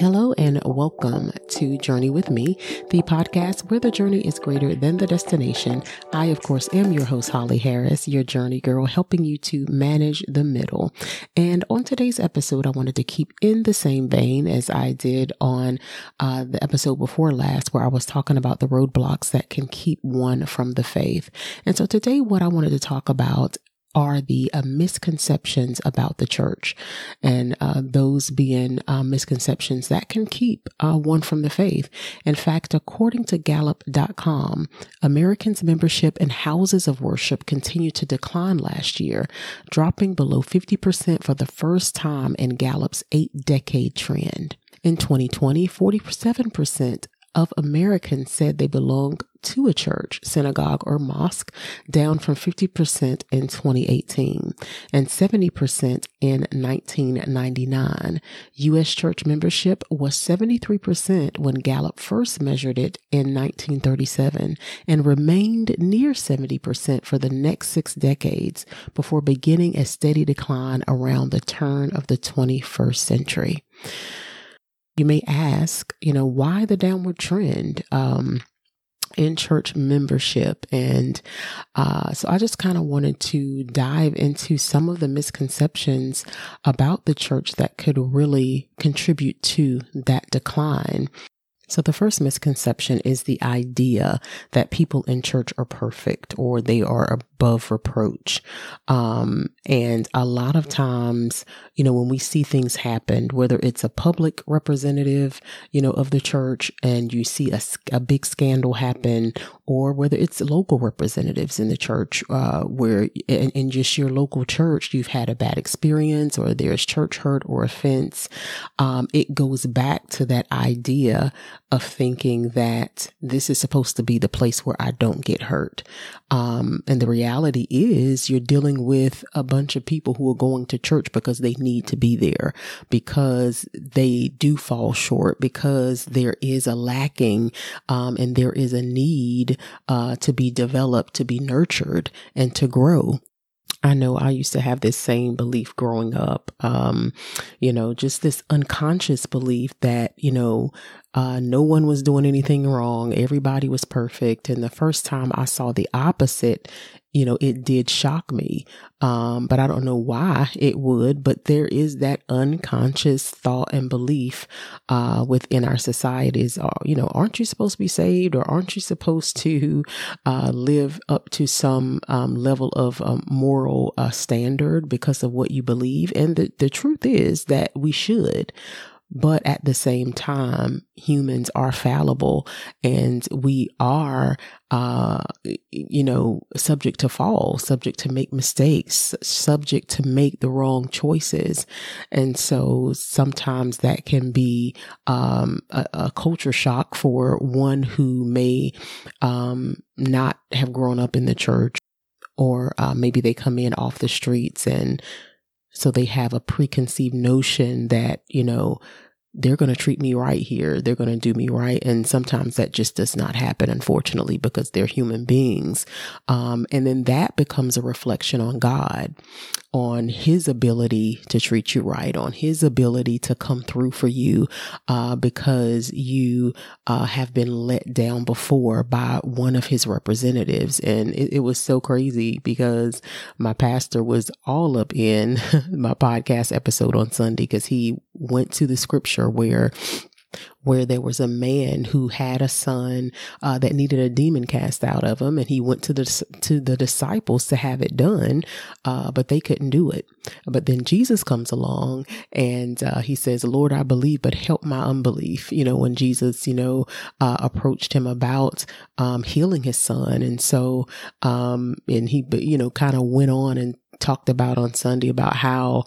Hello and welcome to Journey with Me, the podcast where the journey is greater than the destination. I, of course, am your host, Holly Harris, your journey girl, helping you to manage the middle. And on today's episode, I wanted to keep in the same vein as I did on the episode before last, where I was talking about the roadblocks that can keep one from the faith. And so today, what I wanted to talk about are the misconceptions about the church, and those being misconceptions that can keep one from the faith. In fact, according to Gallup.com, Americans' membership in houses of worship continued to decline last year, dropping below 50% for the first time in Gallup's 8-decade trend. In 2020, 47% of Americans said they belong to a church, synagogue, or mosque, down from 50% in 2018 and 70% in 1999. U.S. church membership was 73% when Gallup first measured it in 1937 and remained near 70% for the next 6 decades before beginning a steady decline around the turn of the 21st century. You may ask, why the downward trend in church membership? And so I just kind of wanted to dive into some of the misconceptions about the church that could really contribute to that decline. So the first misconception is the idea that people in church are perfect or they are above reproach. And a lot of times, when we see things happen, whether it's a public representative, of the church, and you see a big scandal happen, or whether it's local representatives in the church, where in just your local church, you've had a bad experience or there's church hurt or offense. It goes back to that idea of thinking that this is supposed to be the place where I don't get hurt. And the reality is you're dealing with a bunch of people who are going to church because they need to be there, because they do fall short, because there is a lacking, and there is a need, to be developed, to be nurtured, and to grow. I know I used to have this same belief growing up, just this unconscious belief that, no one was doing anything wrong. Everybody was perfect. And the first time I saw the opposite, it did shock me. But I don't know why it would, but there is that unconscious thought and belief, within our societies, aren't you supposed to be saved, or aren't you supposed to, live up to some, level of, moral, standard because of what you believe? And the truth is that we should. But at the same time, humans are fallible, and we are, subject to fall, subject to make mistakes, subject to make the wrong choices. And so sometimes that can be, a culture shock for one who may, not have grown up in the church, or, maybe they come in off the streets, and so they have a preconceived notion that, they're going to treat me right here. They're going to do me right. And sometimes that just does not happen, unfortunately, because they're human beings. And then that becomes a reflection on God, on his ability to treat you right, on his ability to come through for you, because you, have been let down before by one of his representatives. And it was so crazy because my pastor was all up in my podcast episode on Sunday, because he went to the scripture where there was a man who had a son that needed a demon cast out of him, and he went to the disciples to have it done, but they couldn't do it. But then Jesus comes along, and he says, "Lord, I believe, but help my unbelief." When Jesus, approached him about healing his son, and so and he, kind of went on and talked about on Sunday about how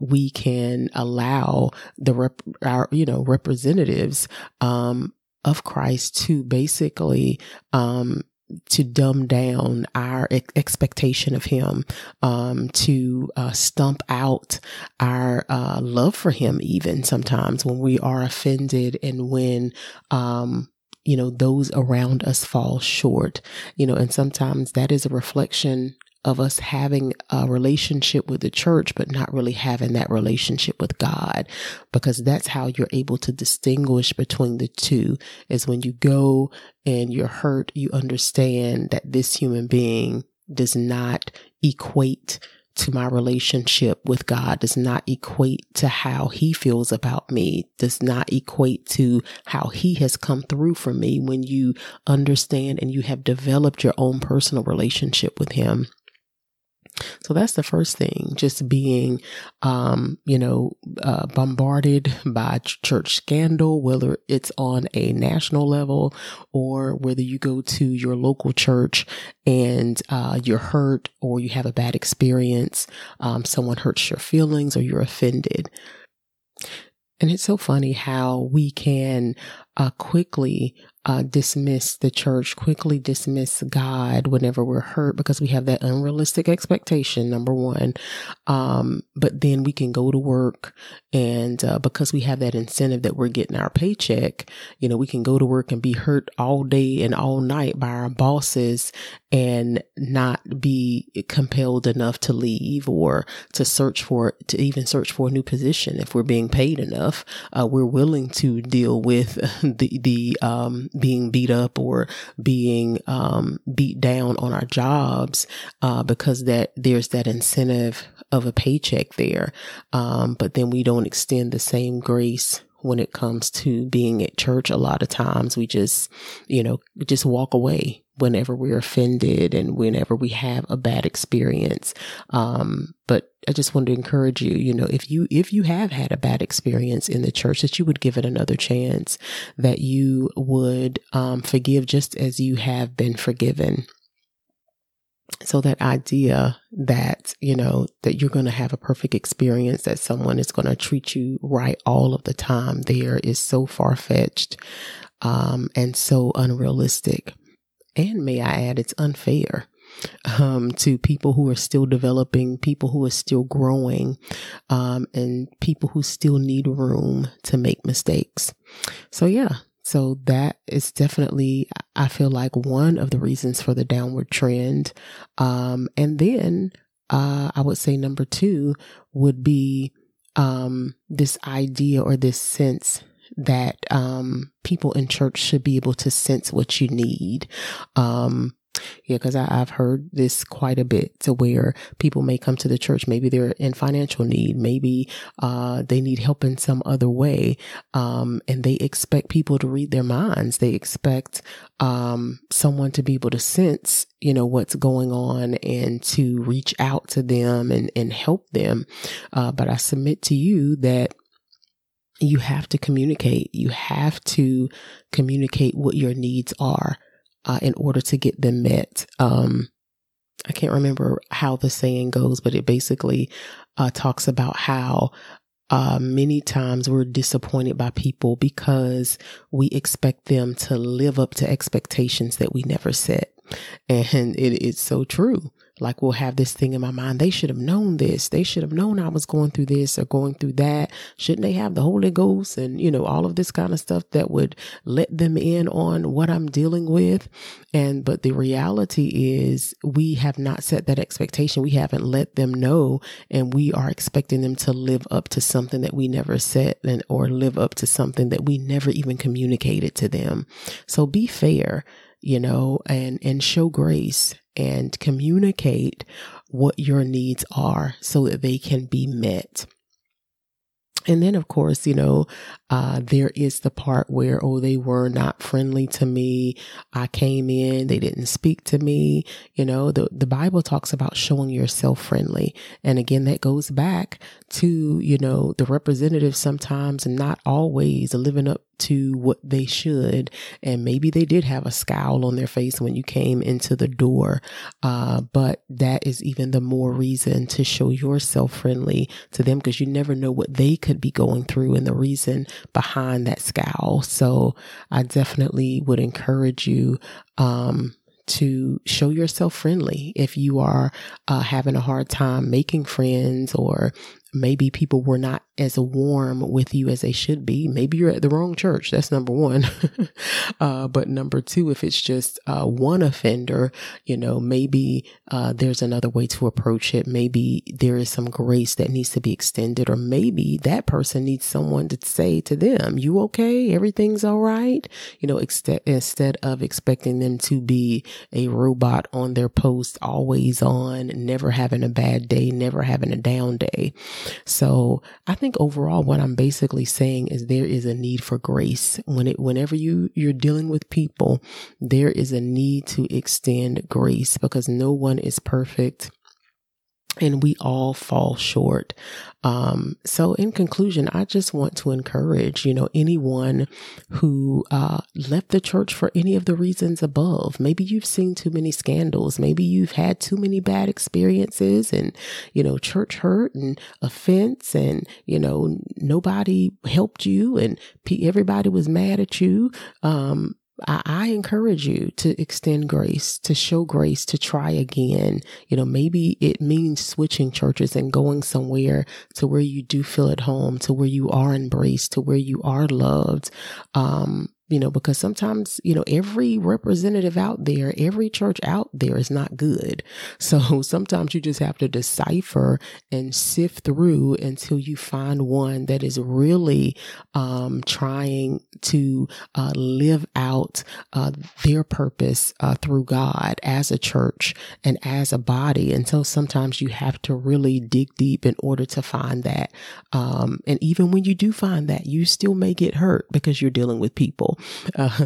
we can allow the representatives of Christ to basically to dumb down our expectation of him, to stump out our love for him, even sometimes when we are offended and when those around us fall short, and sometimes that is a reflection of us having a relationship with the church, but not really having that relationship with God, because that's how you're able to distinguish between the two, is when you go and you're hurt, you understand that this human being does not equate to my relationship with God, does not equate to how he feels about me, does not equate to how he has come through for me. When you understand and you have developed your own personal relationship with him. So that's the first thing, just being, bombarded by church scandal, whether it's on a national level or whether you go to your local church and you're hurt or you have a bad experience. Someone hurts your feelings or you're offended. And it's so funny how we can quickly dismiss the church, quickly dismiss God whenever we're hurt, because we have that unrealistic expectation, number one. But then we can go to work and because we have that incentive that we're getting our paycheck, you know, we can go to work and be hurt all day and all night by our bosses and not be compelled enough to leave or to even search for a new position. If we're being paid enough, we're willing to deal with the being beat up or being beat down on our jobs because there's that incentive of a paycheck there. But then we don't extend the same grace when it comes to being at church. A lot of times we just walk away whenever we're offended and whenever we have a bad experience. But I just wanted to encourage you, if you have had a bad experience in the church, that you would give it another chance, that you would forgive just as you have been forgiven. So that idea that, that you're going to have a perfect experience, that someone is going to treat you right all of the time, there is so far-fetched and so unrealistic. And may I add, it's unfair to people who are still developing, people who are still growing, and people who still need room to make mistakes. So that is definitely, I feel like, one of the reasons for the downward trend. And then I would say number two would be this idea or this sense that people in church should be able to sense what you need. Because I've heard this quite a bit, to where people may come to the church. Maybe they're in financial need. Maybe they need help in some other way. And they expect people to read their minds. They expect someone to be able to sense, what's going on and to reach out to them and help them. But I submit to you that you have to communicate. You have to communicate what your needs are, in order to get them met. I can't remember how the saying goes, but it basically talks about how many times we're disappointed by people because we expect them to live up to expectations that we never set. And it is so true. Like, we'll have this thing in my mind. They should have known this. They should have known I was going through this or going through that. Shouldn't they have the Holy Ghost and, all of this kind of stuff that would let them in on what I'm dealing with? But the reality is, we have not set that expectation. We haven't let them know, and we are expecting them to live up to something that we never set, or live up to something that we never even communicated to them. So be fair, and show grace and communicate what your needs are so that they can be met. And then, of course, there is the part where, they were not friendly to me. I came in, they didn't speak to me. The Bible talks about showing yourself friendly. And again, that goes back to, the representatives sometimes not always living up to what they should. And maybe they did have a scowl on their face when you came into the door. But that is even the more reason to show yourself friendly to them, because you never know what they could be going through and the reason behind that scowl. So I definitely would encourage you, to show yourself friendly. If you are having a hard time making friends or maybe people were not as warm with you as they should be. Maybe you're at the wrong church. That's number one. But number two, if it's just one offender, you know, maybe there's another way to approach it. Maybe there is some grace that needs to be extended, or maybe that person needs someone to say to them, you okay? Everything's all right. You know, instead of expecting them to be a robot on their post, always on, never having a bad day, never having a down day. So I think overall, what I'm basically saying is there is a need for grace. Whenever you're dealing with people, there is a need to extend grace, because no one is perfect and we all fall short. So in conclusion, I just want to encourage, you know, anyone who left the church for any of the reasons above. Maybe you've seen too many scandals. Maybe you've had too many bad experiences and, you know, church hurt and offense and, you know, nobody helped you and everybody was mad at you. I encourage you to extend grace, to show grace, to try again. You know, maybe it means switching churches and going somewhere to where you do feel at home, to where you are embraced, to where you are loved. You know, because sometimes, you know, every representative out there, every church out there is not good. So sometimes you just have to decipher and sift through until you find one that is really trying to live out their purpose through God as a church and as a body. And so sometimes you have to really dig deep in order to find that. And even when you do find that, you still may get hurt because you're dealing with people.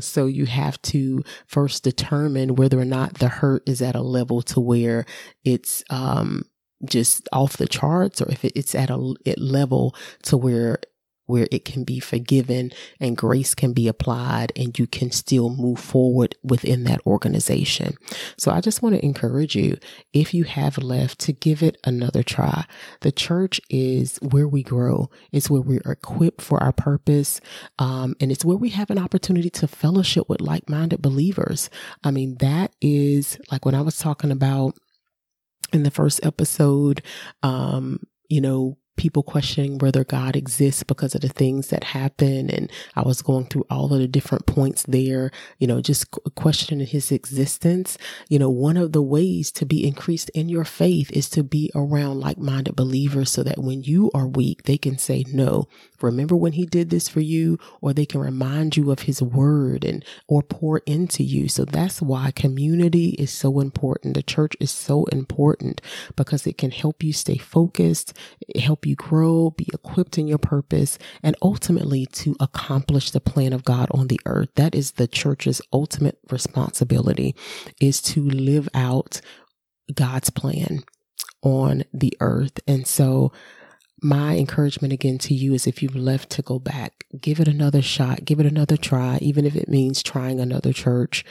So you have to first determine whether or not the hurt is at a level to where it's just off the charts, or if it's at a level to where it can be forgiven and grace can be applied and you can still move forward within that organization. So I just want to encourage you, if you have left, to give it another try. The church is where we grow. It's where we're equipped for our purpose. And it's where we have an opportunity to fellowship with like-minded believers. I mean, that is like when I was talking about in the first episode, you know, people questioning whether God exists because of the things that happen. And I was going through all of the different points there, you know, just questioning his existence. You know, one of the ways to be increased in your faith is to be around like-minded believers, so that when you are weak, they can say, no, remember when he did this for you, or they can remind you of his word and or pour into you. So that's why community is so important. The church is so important because it can help you stay focused, it help you grow, be equipped in your purpose, and ultimately to accomplish the plan of God on the earth. That is the church's ultimate responsibility, is to live out God's plan on the earth. And so my encouragement again to you is, if you've left, to go back, give it another shot, give it another try, even if it means trying another church.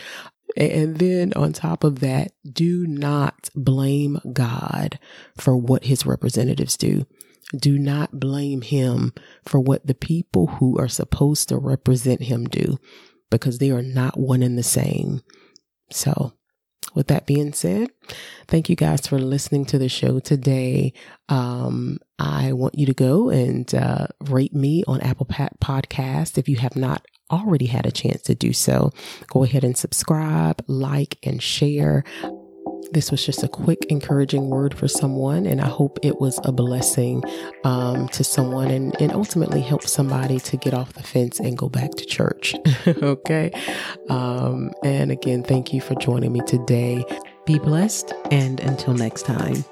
And then on top of that, do not blame God for what his representatives do. Do not blame him for what the people who are supposed to represent him do, because they are not one and the same. So with that being said, thank you guys for listening to the show today. I want you to go and rate me on Apple Podcast. If you have not already had a chance to do so, go ahead and subscribe, like, and share. This was just a quick encouraging word for someone, and I hope it was a blessing to someone, and ultimately help somebody to get off the fence and go back to church. Okay. And again, thank you for joining me today. Be blessed, and until next time.